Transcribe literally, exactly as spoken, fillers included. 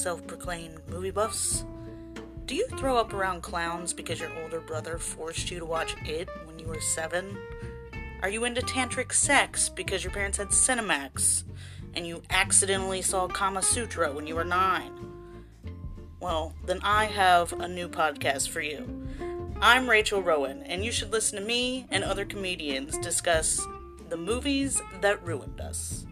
self-proclaimed movie buffs. Do you throw up around clowns because your older brother forced you to watch It when you were seven? Are you into tantric sex because your parents had Cinemax and you accidentally saw Kama Sutra when you were nine? Well, then I have a new podcast for you. I'm Rachel Rowan, and you should listen to me and other comedians discuss the movies that ruined us.